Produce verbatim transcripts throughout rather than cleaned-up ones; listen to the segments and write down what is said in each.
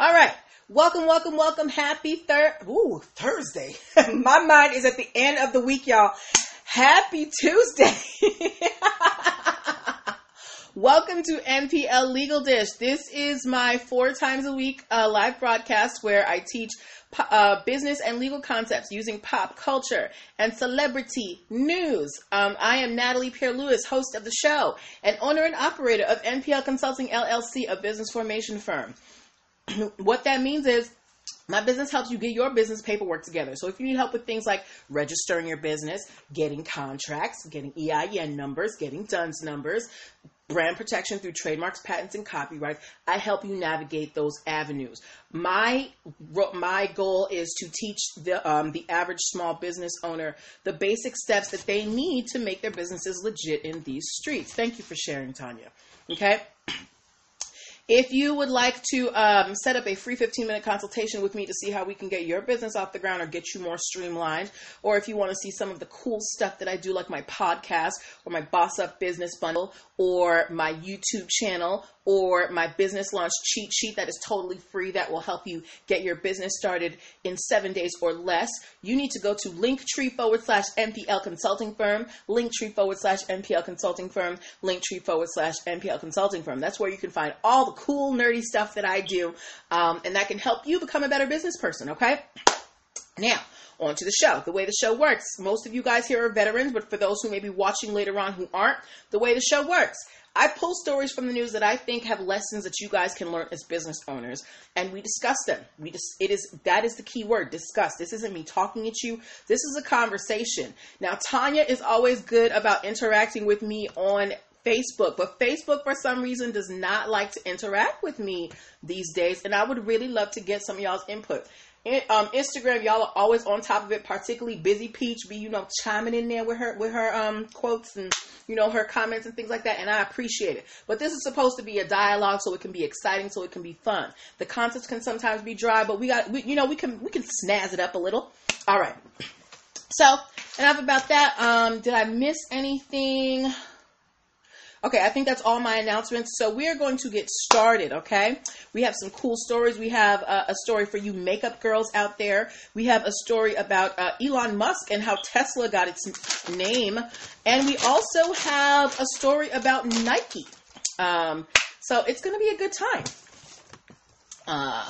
All right. Welcome, welcome, welcome. Happy thir- Ooh, Thursday. My mind is at the end of the week, y'all. Happy Tuesday. Welcome to N P L Legal Dish. This is my four times a week uh, live broadcast where I teach po- uh, business and legal concepts using pop culture and celebrity news. Um, I am Natalie Pierre-Lewis, host of the show and owner and operator of N P L Consulting L L C, a business formation firm. What that means is my business helps you get your business paperwork together. So if you need help with things like registering your business, getting contracts, getting E I N numbers, getting D U N S numbers, brand protection through trademarks, patents, and copyrights, I help you navigate those avenues. My my goal is to teach the um, the average small business owner the basic steps that they need to make their businesses legit in these streets. Thank you for sharing, Tanya. Okay? If you would like to um, set up a free fifteen minute consultation with me to see how we can get your business off the ground or get you more streamlined, or if you want to see some of the cool stuff that I do, like my podcast or my Boss Up Business Bundle or my YouTube channel or my business launch cheat sheet that is totally free that will help you get your business started in seven days or less, you need to go to Linktree forward slash NPL Consulting Firm, Linktree forward slash NPL Consulting Firm, Linktree forward slash NPL Consulting Firm. That's where you can find all the cool, nerdy stuff that I do, um, and that can help you become a better business person, okay? Now, on to the show. The way the show works, most of you guys here are veterans, but for those who may be watching later on who aren't, the way the show works, I pull stories from the news that I think have lessons that you guys can learn as business owners, and we discuss them. We just, it is, that is the key word, discuss. This isn't me talking at you. This is a conversation. Now, Tanya is always good about interacting with me on Facebook, but Facebook for some reason does not like to interact with me these days, and I would really love to get some of y'all's input. In, um, Instagram, y'all are always on top of it, particularly Busy Peach be, you know, chiming in there with her with her um quotes and, you know, her comments and things like that, and I appreciate it. But this is supposed to be a dialogue, so it can be exciting, so it can be fun. The concepts can sometimes be dry, but we got, we, you know, we can we can snazz it up a little. All right. So, enough about that. Um, did I miss anything? Okay, I think that's all my announcements. So we are going to get started, okay? We have some cool stories. We have uh, a story for you makeup girls out there. We have a story about uh, Elon Musk and how Tesla got its name. And we also have a story about Nike. Um, so it's going to be a good time. Uh,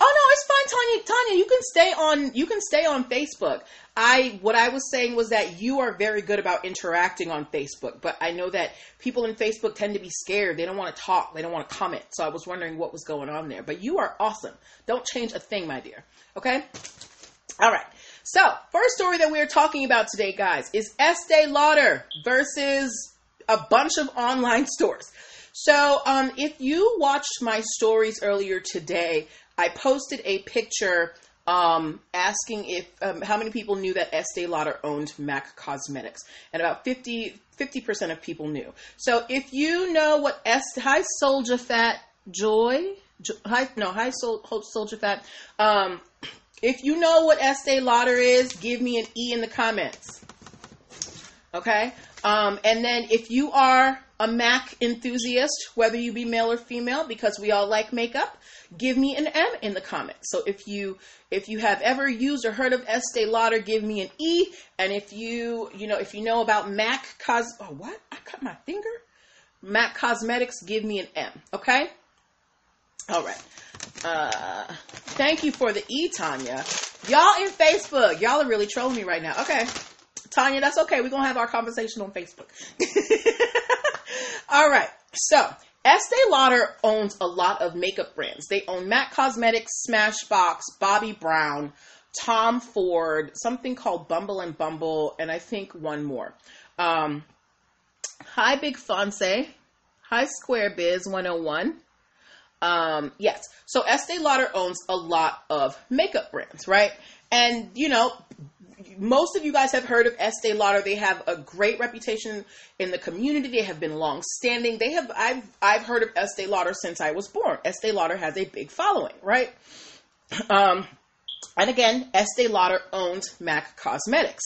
oh, no, it's fine, Tanya. Tanya, you can stay on, you can stay on Facebook. I, what I was saying was that you are very good about interacting on Facebook, but I know that people in Facebook tend to be scared. They don't want to talk. They don't want to comment. So I was wondering what was going on there, but you are awesome. Don't change a thing, my dear. Okay. All right. So first story that we're talking about today, guys, is Estée Lauder versus a bunch of online stores. So, um, if you watched my stories earlier today, I posted a picture Um, asking if, um, how many people knew that Estée Lauder owned MAC Cosmetics, and about fifty, fifty percent of people knew. So if you know what Estée, hi Soldier Fat Joy, jo- hi, no, hi Sol- Soldier Fat. Um, if you know what Estée Lauder is, give me an E in the comments. Okay. Um, and then if you are a MAC enthusiast, whether you be male or female, because we all like makeup, give me an M in the comments. So if you if you have ever used or heard of Estée Lauder, give me an E. And if you you know if you know about MAC Cos oh what I cut my finger MAC Cosmetics, give me an M. Okay. All right. Uh, thank you for the E, Tanya. Y'all in Facebook, y'all are really trolling me right now. Okay, Tanya, that's okay. We're gonna have our conversation on Facebook. All right. So Estée Lauder owns a lot of makeup brands. They own MAC Cosmetics, Smashbox, Bobbi Brown, Tom Ford, something called Bumble and Bumble, and I think one more. Um, hi, Big Fonse. Hi, Square Biz one oh one. Um, yes. So Estée Lauder owns a lot of makeup brands, right? And, you know, most of you guys have heard of Estée Lauder. They have a great reputation in the community. They have been long-standing. They have, I've, I've heard of Estée Lauder since I was born. Estée Lauder has a big following, right? Um, and again, Estée Lauder owns MAC Cosmetics.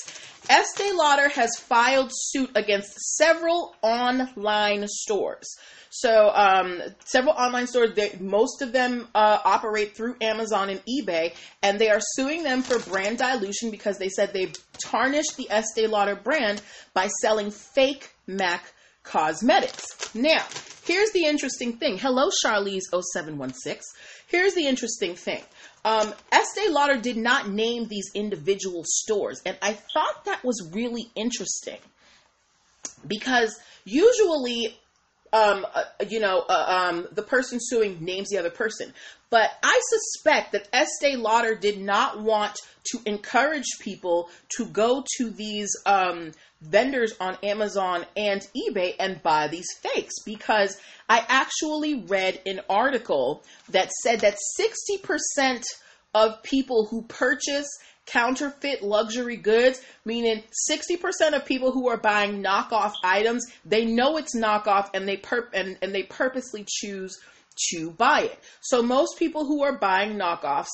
Estée Lauder has filed suit against several online stores. So um, several online stores, they, most of them uh, operate through Amazon and eBay, and they are suing them for brand dilution because they said they've tarnished the Estée Lauder brand by selling fake MAC Cosmetics. Now, here's the interesting thing. Hello, Charlize oh seven one six. Here's the interesting thing. Um, Estée Lauder did not name these individual stores, and I thought that was really interesting because usually, um, uh, you know, uh, um, the person suing names the other person. But I suspect that Estée Lauder did not want to encourage people to go to these um, vendors on Amazon and eBay and buy these fakes, because I actually read an article that said that sixty percent of people who purchase counterfeit luxury goods, meaning sixty percent of people who are buying knockoff items, they know it's knockoff and they perp- and, and they purposely choose to buy it. So most people who are buying knockoffs,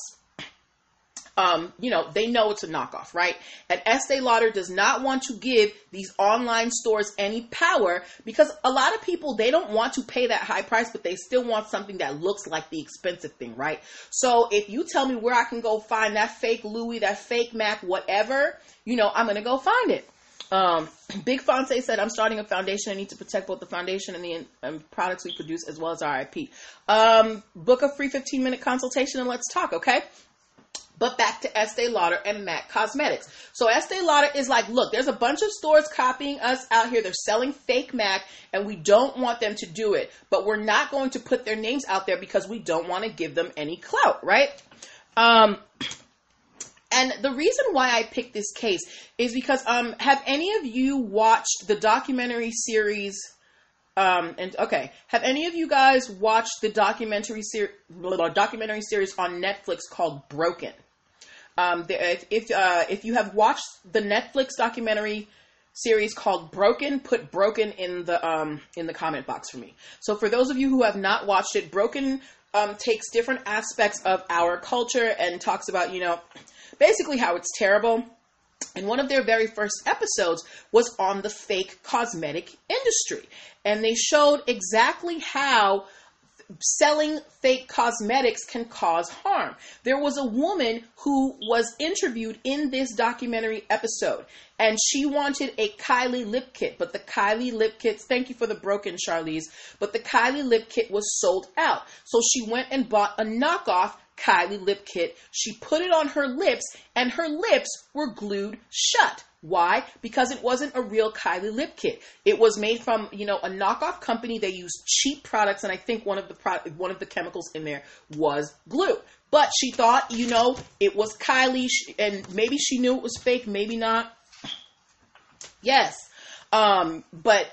um, you know, they know it's a knockoff, right? And Estée Lauder does not want to give these online stores any power because a lot of people, they don't want to pay that high price, but they still want something that looks like the expensive thing, right? So if you tell me where I can go find that fake Louis, that fake Mac, whatever, you know, I'm going to go find it. Um, Big Fonse said, I'm starting a foundation. I need to protect both the foundation and the in- and products we produce as well as our I P. Um, book a free fifteen minute consultation and let's talk. Okay. But back to Estée Lauder and MAC Cosmetics. So Estée Lauder is like, look, there's a bunch of stores copying us out here. They're selling fake MAC and we don't want them to do it, but we're not going to put their names out there because we don't want to give them any clout. Right. Um, And the reason why I picked this case is because, um, have any of you watched the documentary series, um, and okay, have any of you guys watched the documentary series, documentary series on Netflix called Broken? Um, if, if, uh, if you have watched the Netflix documentary series called Broken, put Broken in the, um, in the comment box for me. So for those of you who have not watched it, Broken, um, takes different aspects of our culture and talks about, you know, basically how it's terrible. And one of their very first episodes was on the fake cosmetic industry. And they showed exactly how selling fake cosmetics can cause harm. There was a woman who was interviewed in this documentary episode, and she wanted a Kylie lip kit, but the Kylie lip kits, thank you for the Broken, Charlize, but the Kylie lip kit was sold out. So she went and bought a knockoff Kylie lip kit. She put it on her lips and her lips were glued shut. Why? Because it wasn't a real Kylie lip kit. It was made from, you know, a knockoff company. They used cheap products, and I think one of the pro- one of the chemicals in there was glue. But she thought, you know, it was Kylie, and maybe she knew it was fake, maybe not. Yes. Um, but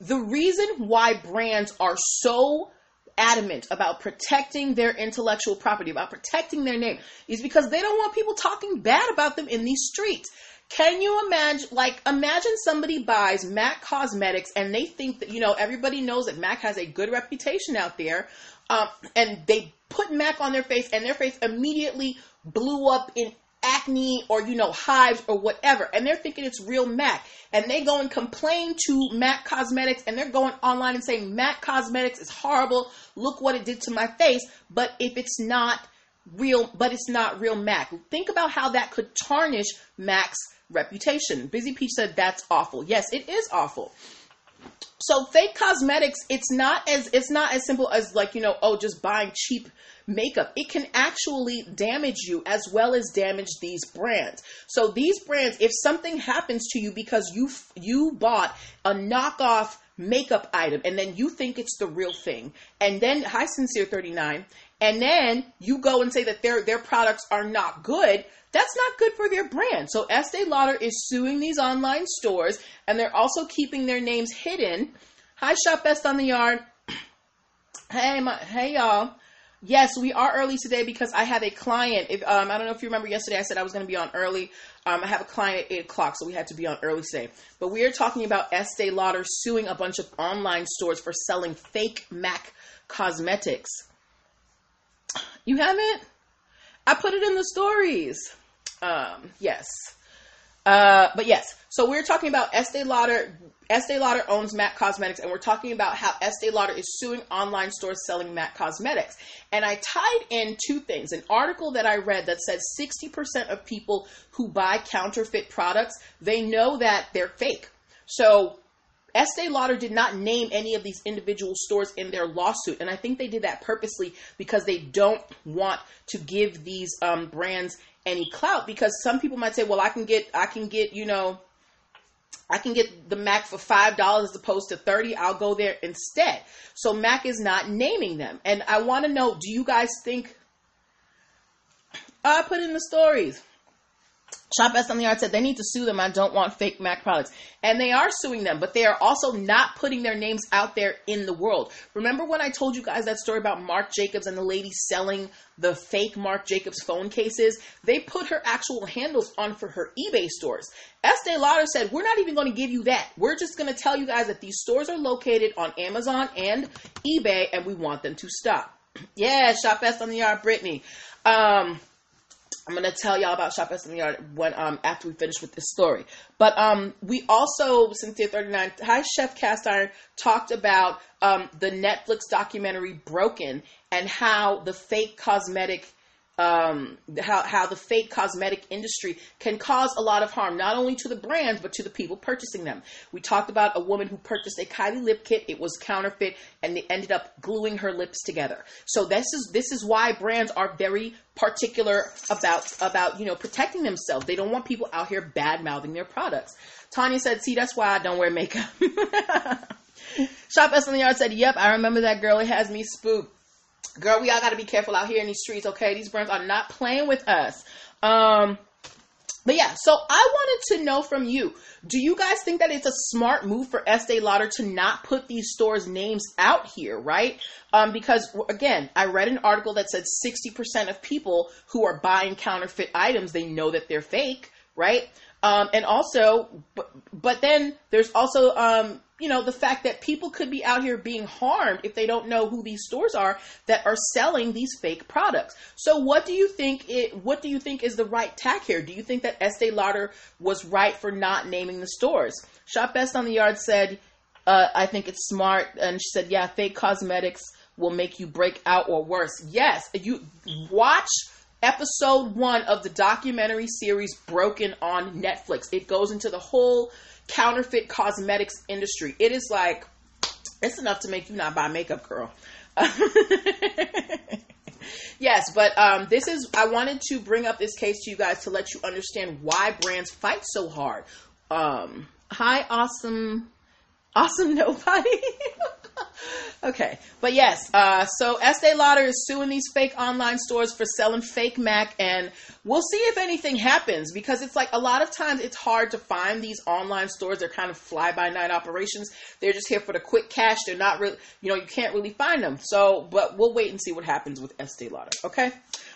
the reason why brands are so adamant about protecting their intellectual property, about protecting their name, is because they don't want people talking bad about them in these streets. Can you imagine, like, imagine somebody buys MAC Cosmetics and they think that, you know, everybody knows that MAC has a good reputation out there, um, and they put MAC on their face and their face immediately blew up in acne or, you know, hives or whatever, and they're thinking it's real MAC, and they go and complain to MAC Cosmetics, and they're going online and saying MAC Cosmetics is horrible, look what it did to my face. But if it's not real, but it's not real MAC, think about how that could tarnish MAC's reputation. Busy Peach said that's awful. Yes, it is awful. So fake cosmetics, it's not as it's not as simple as, like, you know, oh, just buying cheap makeup. It can actually damage you as well as damage these brands. So these brands, if something happens to you because you you bought a knockoff makeup item and then you think it's the real thing, and then hi Sincere thirty-nine, and then you go and say that their their products are not good, that's not good for their brand. So Estée Lauder is suing these online stores, and they're also keeping their names hidden. Hi Shop Best on the Yard. Hey my, hey y'all. Yes, we are early today because I have a client. If um, I don't know if you remember yesterday, I said I was going to be on early. Um, I have a client at eight o'clock, so we had to be on early today. But we are talking about Estée Lauder suing a bunch of online stores for selling fake MAC Cosmetics. You haven't? I put it in the stories. Um, yes. Uh, but yes, so we're talking about Estée Lauder. Estée Lauder owns MAC Cosmetics, and we're talking about how Estée Lauder is suing online stores selling MAC Cosmetics. And I tied in two things. An article that I read that said sixty percent of people who buy counterfeit products, they know that they're fake. So Estée Lauder did not name any of these individual stores in their lawsuit. And I think they did that purposely because they don't want to give these um, brands any clout, because some people might say, well, I can get, I can get, you know, I can get the MAC for five dollars as opposed to thirty dollars. I'll go there instead. So MAC is not naming them. And I want to know, do you guys think, I put in the stories, Shop Best on the Yard said they need to sue them. I don't want fake MAC products. And they are suing them, but they are also not putting their names out there in the world. Remember when I told you guys that story about Marc Jacobs and the lady selling the fake Marc Jacobs phone cases? They put her actual handles on for her eBay stores. Estée Lauder said, we're not even going to give you that. We're just going to tell you guys that these stores are located on Amazon and eBay, and we want them to stop. Yeah, Shop Best on the Yard, Brittany. Um... I'm going to tell y'all about Shop Best in the Yard when, um, after we finish with this story. But um, we also, Cynthia thirty-nine, Hi Chef Cast Iron, talked about um, the Netflix documentary Broken, and how the fake cosmetic um, how, how the fake cosmetic industry can cause a lot of harm, not only to the brands, but to the people purchasing them. We talked about a woman who purchased a Kylie lip kit. It was counterfeit, and they ended up gluing her lips together. So this is, this is why brands are very particular about, about, you know, protecting themselves. They don't want people out here bad mouthing their products. Tanya said, see, that's why I don't wear makeup. Shop Best in the Yard said, yep, I remember that girl. It has me spooked. Girl, we all got to be careful out here in these streets, okay? These brands are not playing with us. Um, but yeah, so I wanted to know from you, do you guys think that it's a smart move for Estée Lauder to not put these stores' names out here, right? Um, because, again, I read an article that said sixty percent of people who are buying counterfeit items, they know that they're fake, right? Um, and also, but, but then there's also... Um, you know, the fact that people could be out here being harmed if they don't know who these stores are that are selling these fake products. So what do you think it, what do you think is the right tack here? Do you think that Estée Lauder was right for not naming the stores? Shop Best on the Yard said, uh, I think it's smart. And she said, yeah, fake cosmetics will make you break out or worse. Yes. You watch episode one of the documentary series Broken on Netflix. It goes into the whole counterfeit cosmetics industry. It is like, it's enough to make you not buy makeup, girl. Yes, but um, this is, I wanted to bring up this case to you guys to let you understand why brands fight so hard. Um, hi, awesome, awesome nobody. Okay, but yes, uh, so Estée Lauder is suing these fake online stores for selling fake MAC, and we'll see if anything happens, because it's like a lot of times it's hard to find these online stores. They're kind of fly-by-night operations. They're just here for the quick cash. They're not really, you know, you can't really find them. So, but we'll wait and see what happens with Estée Lauder, okay?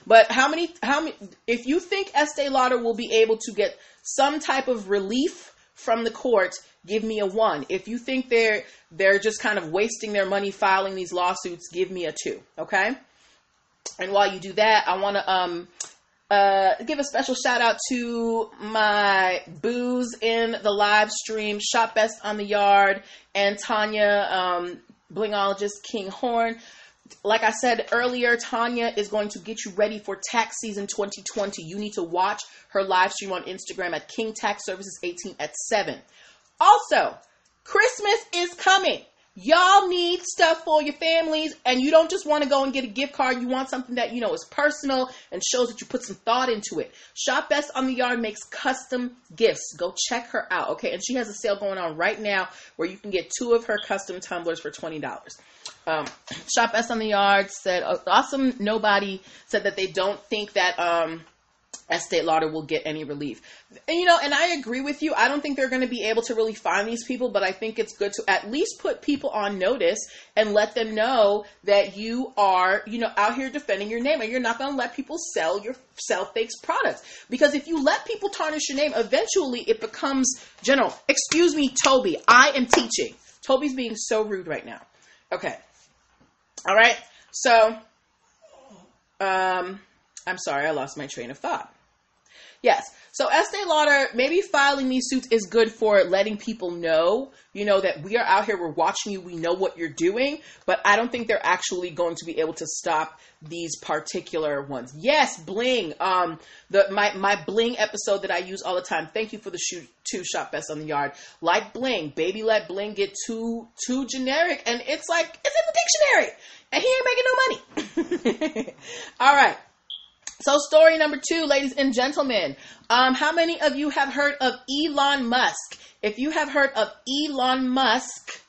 But how many, how many, if you think Estée Lauder will be able to get some type of relief from the court, give me a one. If you think they're they're just kind of wasting their money filing these lawsuits, give me a two, okay? And while you do that, I want to um uh give a special shout out to my boos in the live stream, Shop Best on the Yard, and Tanya, um, Blingologist King Horn. Like I said earlier, Tanya is going to get you ready for tax season twenty twenty. You need to watch her live stream on Instagram at King Tax Services eighteen at seven. Also, Christmas is coming. Y'all need stuff for your families, and you don't just want to go and get a gift card. You want something that, you know, is personal and shows that you put some thought into it. Shop Best on the Yard makes custom gifts. Go check her out, okay? And she has a sale going on right now where you can get two of her custom tumblers for twenty dollars. Um, Shop Best on the Yard said, awesome, nobody said that they don't think that... Um, Estée Lauder will get any relief. And, you know, and I agree with you. I don't think they're going to be able to really find these people, but I think it's good to at least put people on notice and let them know that you are, you know, out here defending your name, and you're not going to let people sell your sell fake products. Because if you let people tarnish your name, eventually it becomes general. Excuse me, Toby, I am teaching. Toby's being so rude right now. Okay. All right. So, um, I'm sorry, I lost my train of thought. Yes. So Estée Lauder, maybe filing these suits is good for letting people know, you know, that we are out here, we're watching you, we know what you're doing, but I don't think they're actually going to be able to stop these particular ones. Yes, bling. Um, the my, my bling episode that I use all the time. Thank you for the shoot to Shop Best on the Yard. Like bling, baby let bling get too too generic, and it's like it's in the dictionary, and he ain't making no money. All right. So story number two, ladies and gentlemen, um, how many of you have heard of Elon Musk? If you have heard of Elon Musk,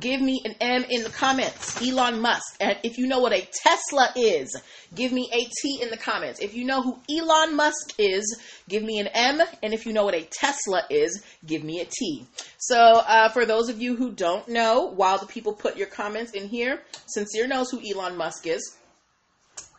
give me an M in the comments, Elon Musk. And if you know what a Tesla is, give me a T in the comments. If you know who Elon Musk is, give me an M. And if you know what a Tesla is, give me a T. So uh, for those of you who don't know, while the people put your comments in here, Sincere knows who Elon Musk is.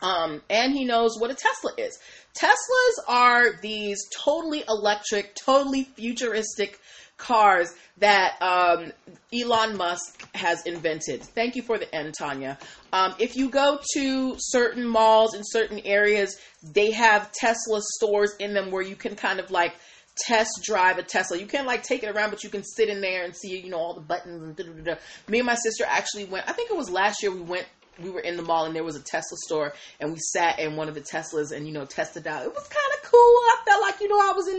Um, and he knows what a Tesla is. Teslas are these totally electric, totally futuristic cars that um, Elon Musk has invented. Thank you for the end, Tanya. Um, if you go to certain malls in certain areas, they have Tesla stores in them where you can kind of like test drive a Tesla. You can't like take it around, but you can sit in there and see, you know, all the buttons. And da, da, da, da. Me and my sister actually went, I think it was last year we went. We were in the mall and there was a Tesla store and we sat in one of the Teslas and, you know, tested out. It was kind of cool. I felt like, you know, I was in,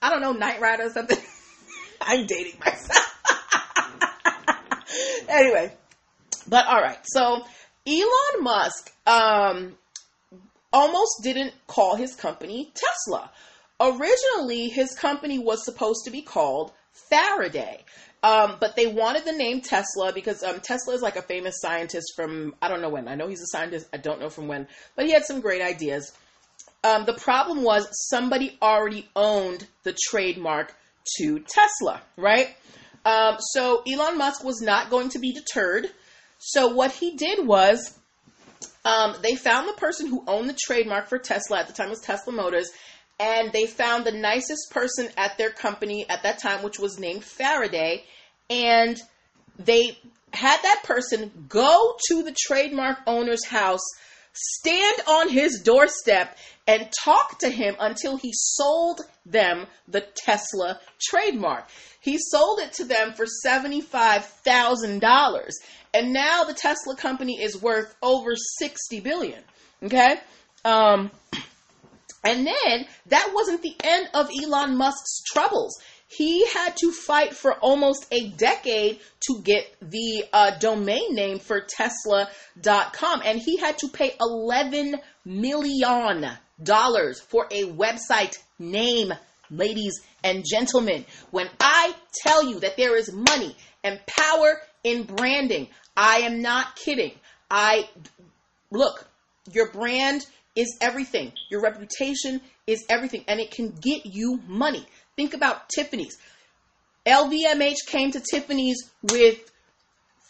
I don't know, Knight Rider or something. I'm dating myself. Anyway, but all right. So Elon Musk um, almost didn't call his company Tesla. Originally, his company was supposed to be called Faraday. Um, but they wanted the name Tesla because um, Tesla is like a famous scientist from, I don't know when. I know he's a scientist. I don't know from when. But he had some great ideas. Um, the problem was somebody already owned the trademark to Tesla, right? Um, so Elon Musk was not going to be deterred. So what he did was um, they found the person who owned the trademark for Tesla. At the time it was Tesla Motors. And they found the nicest person at their company at that time, which was named Faraday. And they had that person go to the trademark owner's house, stand on his doorstep, and talk to him until he sold them the Tesla trademark. He sold it to them for seventy-five thousand dollars. And now the Tesla company is worth over sixty billion dollars. Okay? Um... And then that wasn't the end of Elon Musk's troubles. He had to fight for almost a decade to get the uh, domain name for Tesla dot com. And he had to pay eleven million dollars for a website name, ladies and gentlemen. When I tell you that there is money and power in branding, I am not kidding. I look, your brand is everything. Your reputation is everything, and it can get you money. Think about Tiffany's. L V M H came to Tiffany's with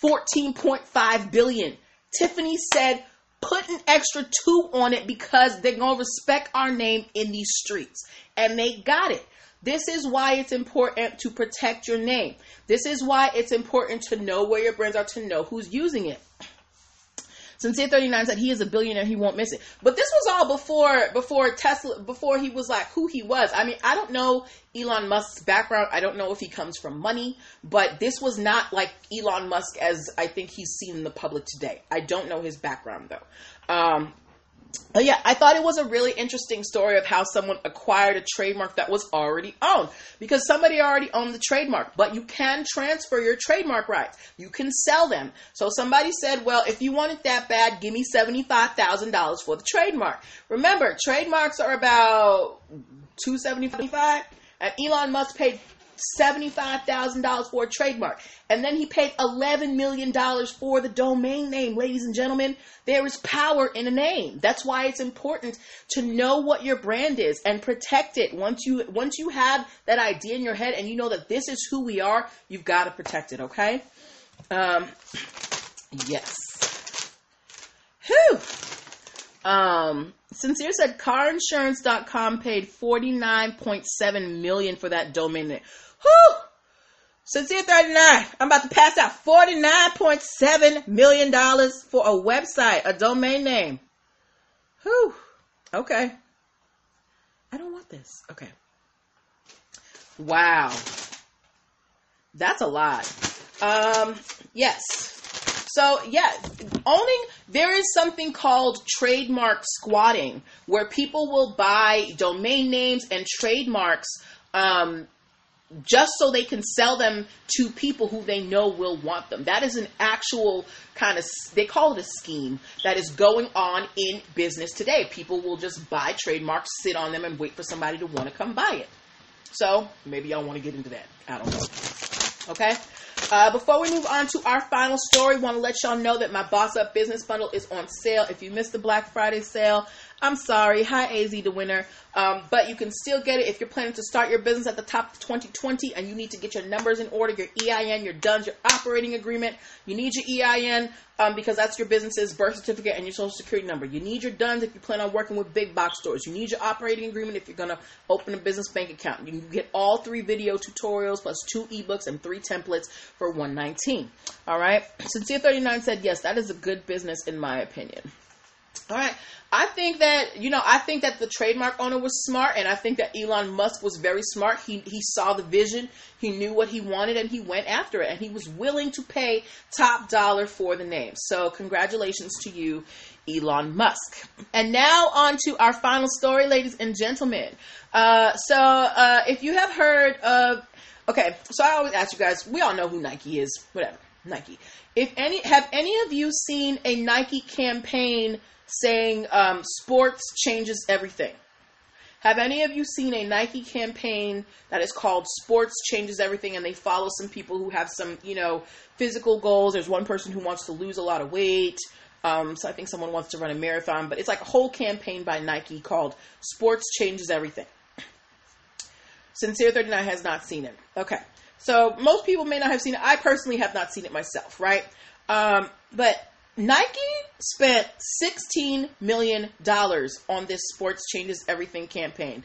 fourteen point five billion dollars. Tiffany said, put an extra two on it because they're going to respect our name in these streets. And they got it. This is why it's important to protect your name. This is why it's important to know where your brands are, to know who's using it. Sincere thirty-nine said he is a billionaire. He won't miss it. But this was all before before Tesla, before he was like who he was. I mean, I don't know Elon Musk's background. I don't know if he comes from money, but this was not like Elon Musk as I think he's seen in the public today. I don't know his background, though. Um, but yeah, I thought it was a really interesting story of how someone acquired a trademark that was already owned because somebody already owned the trademark, but you can transfer your trademark rights. You can sell them. So somebody said, well, if you want it that bad, give me seventy-five thousand dollars for the trademark. Remember, trademarks are about two hundred seventy-five dollars, and Elon Musk paid seventy-five thousand dollars for a trademark. And then he paid eleven million dollars for the domain name. Ladies and gentlemen, there is power in a name. That's why it's important to know what your brand is and protect it. Once you, once you have that idea in your head and you know that this is who we are, you've got to protect it. Okay. Um, yes. Whew. Um, Sincere said car insurance dot com paid forty-nine point seven million dollars for that domain name. Whew! Sincere thirty-nine, I'm about to pass out. forty-nine point seven million dollars for a website, a domain name. Whew. Okay. I don't want this. Okay. Wow. That's a lot. Um, yes. So yeah, owning, there is something called trademark squatting where people will buy domain names and trademarks, um, just so they can sell them to people who they know will want them. That is an actual kind of, they call it a scheme, that is going on in business today. People will just buy trademarks, sit on them, and wait for somebody to want to come buy it. So maybe y'all want to get into that. I don't know. Okay. Uh, before we move on to our final story, want to let y'all know that my Boss Up Business Bundle is on sale. If you missed the Black Friday sale, I'm sorry. Hi, A Z, the winner. Um, but you can still get it if you're planning to start your business at the top of twenty twenty and you need to get your numbers in order, your E I N, your D U N S, your operating agreement. You need your E I N um, because that's your business's birth certificate and your social security number. You need your D U N S if you plan on working with big box stores. You need your operating agreement if you're going to open a business bank account. You can get all three video tutorials plus two ebooks and three templates for one hundred nineteen dollars. All right. Sincere thirty-nine said, yes, that is a good business in my opinion. All right. I think that, you know, I think that the trademark owner was smart, and I think that Elon Musk was very smart. He he saw the vision, he knew what he wanted, and he went after it, and he was willing to pay top dollar for the name. So congratulations to you, Elon Musk. And now on to our final story, ladies and gentlemen. Uh, so uh, if you have heard of, okay, so I always ask you guys, we all know who Nike is, whatever, Nike. If any, have any of you seen a Nike campaign saying um, sports changes everything? Have any of you seen a Nike campaign that is called Sports Changes Everything, and they follow some people who have some, you know, physical goals? There's one person who wants to lose a lot of weight. Um, so I think someone wants to run a marathon, but it's like a whole campaign by Nike called Sports Changes Everything. Sincere thirty-nine has not seen it. Okay. So most people may not have seen it. I personally have not seen it myself, right? Um, but Nike spent sixteen million dollars on this Sports Changes Everything campaign,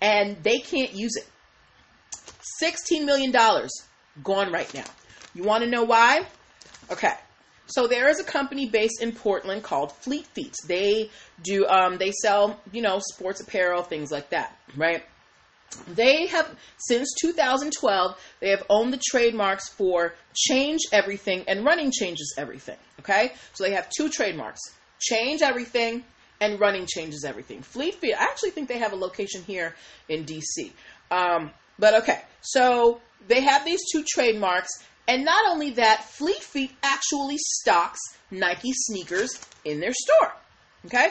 and they can't use it. sixteen million dollars gone right now. You want to know why? Okay. So there is a company based in Portland called Fleet Feet. They do, um, they sell, you know, sports apparel, things like that, right? They have, since two thousand twelve, they have owned the trademarks for Change Everything and Running Changes Everything, okay? So they have two trademarks, Change Everything and Running Changes Everything. Fleet Feet, I actually think they have a location here in D C. Um, but okay, so they have these two trademarks, and not only that, Fleet Feet actually stocks Nike sneakers in their store, okay?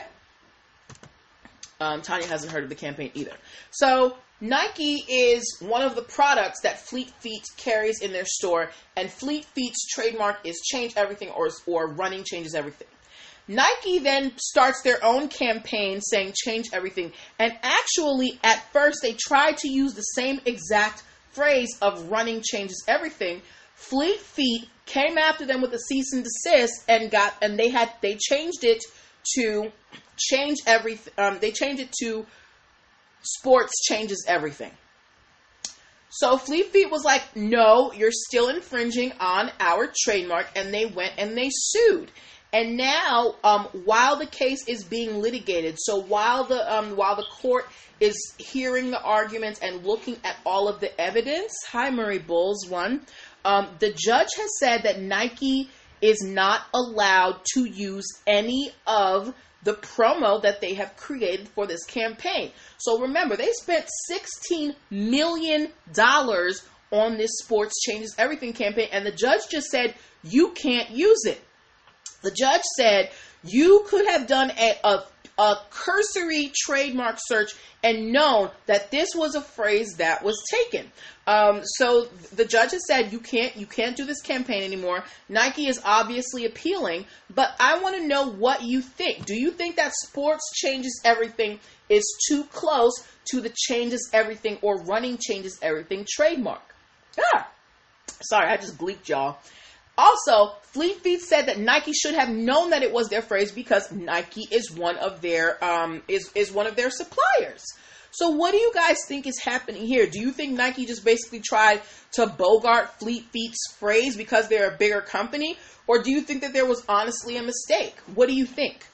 Um, Tanya hasn't heard of the campaign either. So Nike is one of the products that Fleet Feet carries in their store, and Fleet Feet's trademark is Change Everything or, or Running Changes Everything. Nike then starts their own campaign saying Change Everything, and actually at first they tried to use the same exact phrase of Running Changes Everything. Fleet Feet came after them with a cease and desist and got, and they had, they changed it to Change Everything, um, they changed it to Sports Changes Everything. So Fleet Feet was like, no, you're still infringing on our trademark, and they went and they sued. And now, um, while the case is being litigated, so while the um, while the court is hearing the arguments and looking at all of the evidence, hi Murray Bulls one, um, the judge has said that Nike is not allowed to use any of the promo that they have created for this campaign. So remember, they spent sixteen million dollars on this Sports Changes Everything campaign, and the judge just said, you can't use it. The judge said, you could have done a, a, a cursory trademark search and known that this was a phrase that was taken. Um, so the judge has said, you can't, you can't do this campaign anymore. Nike is obviously appealing, but I want to know what you think. Do you think that Sports Changes Everything is too close to the Changes Everything or Running Changes Everything trademark? Ah, sorry, I just gleeked y'all. Also, Fleet Feet said that Nike should have known that it was their phrase because Nike is one of their um, is is one of their suppliers. So what do you guys think is happening here? Do you think Nike just basically tried to bogart Fleet Feet's phrase because they're a bigger company, or do you think that there was honestly a mistake? What do you think?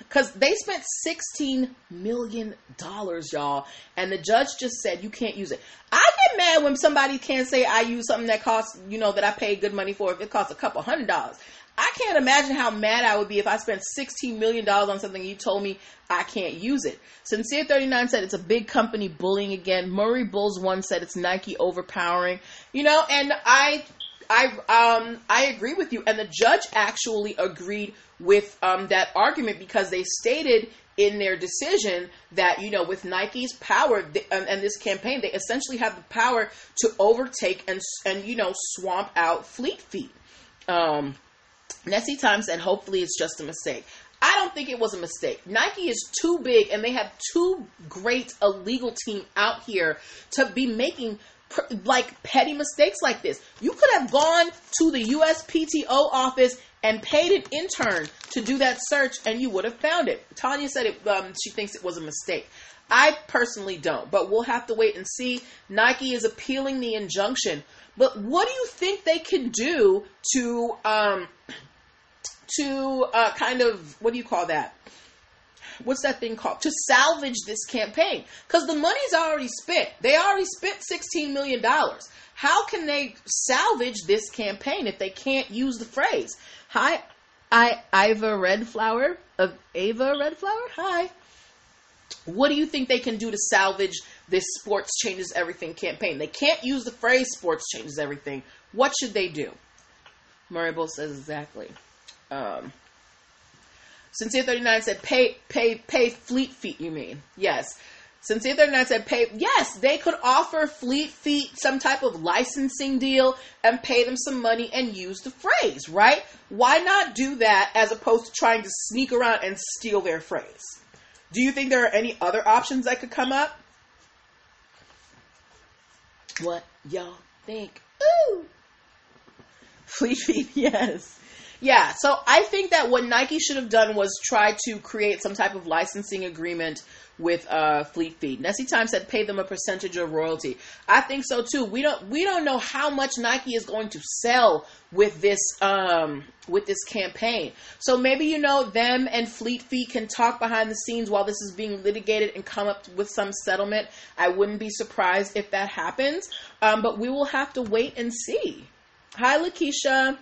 Because they spent sixteen million dollars, y'all. And the judge just said, you can't use it. I get mad when somebody can't say I use something that costs, you know, that I paid good money for. If it costs a couple hundred dollars, I can't imagine how mad I would be if I spent sixteen million dollars on something you told me I can't use it. Sincere thirty-nine said it's a big company bullying again. Murray Bulls one said it's Nike overpowering, you know, and I, I, um, I agree with you. And the judge actually agreed with, um, that argument, because they stated in their decision that, you know, with Nike's power th- and, and this campaign, they essentially have the power to overtake and, and, you know, swamp out Fleet Feet. Um, Nessie Time said, hopefully it's just a mistake. I don't think it was a mistake. Nike is too big, and they have too great a legal team out here to be making like petty mistakes like this. You could have gone to the U S P T O office and paid an intern to do that search, and you would have found it. Tanya said it, um, she thinks it was a mistake. I personally don't, but we'll have to wait and see. Nike is appealing the injunction. But what do you think they can do to, um, to uh, kind of, what do you call that? What's that thing called? To salvage this campaign. Because the money's already spent. They already spent sixteen million dollars. How can they salvage this campaign if they can't use the phrase? Hi, I, Iva Redflower, of Ava Redflower, hi. What do you think they can do to salvage this sports changes everything campaign? They can't use the phrase sports changes everything. What should they do? Murray Bull says exactly. Um, Sincere thirty-nine said pay, pay, pay Fleet Feet, you mean? Yes. Sincere thirty-nine said pay. Yes, they could offer Fleet Feet some type of licensing deal and pay them some money and use the phrase, right? Why not do that as opposed to trying to sneak around and steal their phrase? Do you think there are any other options that could come up? What y'all think? Ooh! Fleet Feet, yes. Yeah, so I think that what Nike should have done was try to create some type of licensing agreement with uh, Fleet Feet. Nessie Time said pay them a percentage of royalty. I think so too. We don't we don't know how much Nike is going to sell with this um, with this campaign. So maybe, you know, them and Fleet Feet can talk behind the scenes while this is being litigated and come up with some settlement. I wouldn't be surprised if that happens, um, but we will have to wait and see. Hi, Lakeisha.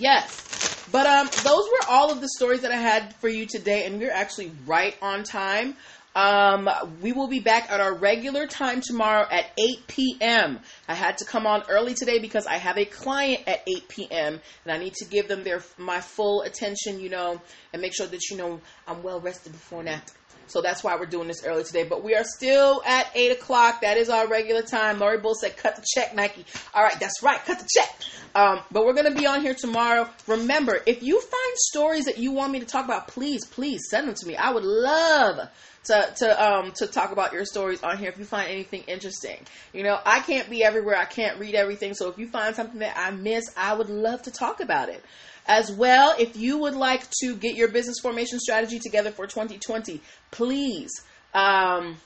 Yes, but um, those were all of the stories that I had for you today, and we're actually right on time. Um, we will be back at our regular time tomorrow at eight p.m. I had to come on early today because I have a client at eight p.m. and I need to give them their my full attention, you know, and make sure that, you know, I'm well rested before and after. So that's why we're doing this early today. But we are still at eight o'clock. That is our regular time. Murray Bull said, cut the check, Nike. All right, that's right. Cut the check. Um, but we're going to be on here tomorrow. Remember, if you find stories that you want me to talk about, please, please send them to me. I would love to to um, to talk about your stories on here if you find anything interesting. You know, I can't be everywhere. I can't read everything. So if you find something that I miss, I would love to talk about it. As well, if you would like to get your business formation strategy together for twenty twenty, please um,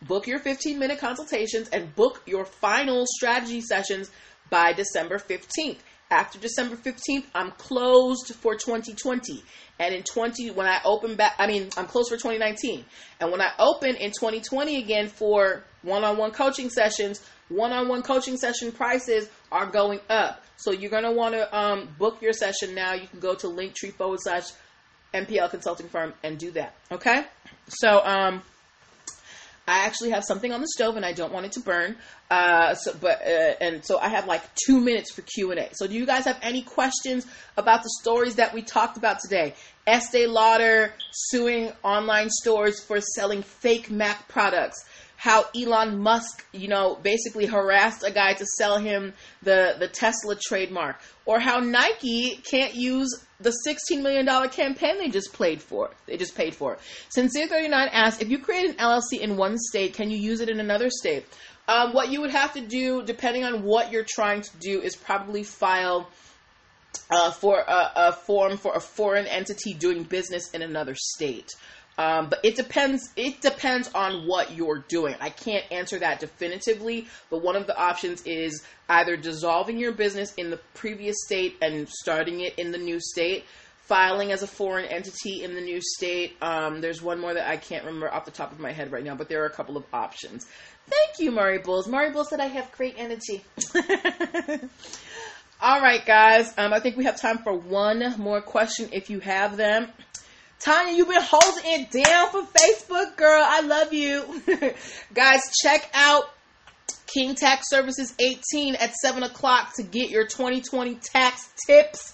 book your fifteen-minute consultations and book your final strategy sessions by December fifteenth. After December fifteenth, I'm closed for twenty twenty. And in twenty, when I open back, I mean, I'm closed for twenty nineteen. And when I open in twenty twenty again for one-on-one coaching sessions, one-on-one coaching session prices are going up. So you're going to want to um, book your session now. You can go to Linktree forward slash N P L Consulting Firm and do that. Okay? So um, I actually have something on the stove and I don't want it to burn. Uh, so, but uh, and so I have like two minutes for Q and A. So do you guys have any questions about the stories that we talked about today? Estée Lauder suing online stores for selling fake M A C products. How Elon Musk, you know, basically harassed a guy to sell him the, the Tesla trademark. Or how Nike can't use the sixteen million dollars campaign they just played for. They just paid for. Sincere thirty-nine asks, if you create an L L C in one state, can you use it in another state? Um, what you would have to do, depending on what you're trying to do, is probably file uh, for a, a form for a foreign entity doing business in another state. Um, but it depends, it depends on what you're doing. I can't answer that definitively, but one of the options is either dissolving your business in the previous state and starting it in the new state, filing as a foreign entity in the new state. Um, there's one more that I can't remember off the top of my head right now, but there are a couple of options. Thank you, Murray Bulls. Murray Bulls said I have great energy. All right, guys. Um, I think we have time for one more question if you have them. Tanya, you've been holding it down for Facebook, girl. I love you. Guys, check out King Tax Services eighteen at seven o'clock to get your twenty twenty tax tips.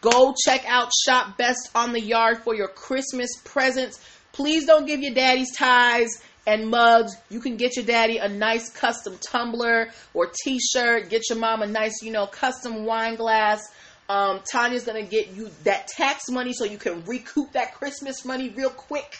Go check out Shop Best on the Yard for your Christmas presents. Please don't give your daddy's ties and mugs. You can get your daddy a nice custom tumbler or t-shirt. Get your mom a nice, you know, custom wine glass. Um, Tanya's going to get you that tax money so you can recoup that Christmas money real quick.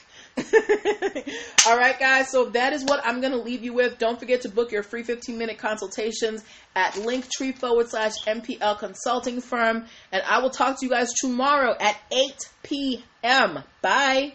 All right, guys. So that is what I'm going to leave you with. Don't forget to book your free fifteen minute consultations at Linktree forward slash M P L Consulting Firm. And I will talk to you guys tomorrow at eight p.m. Bye.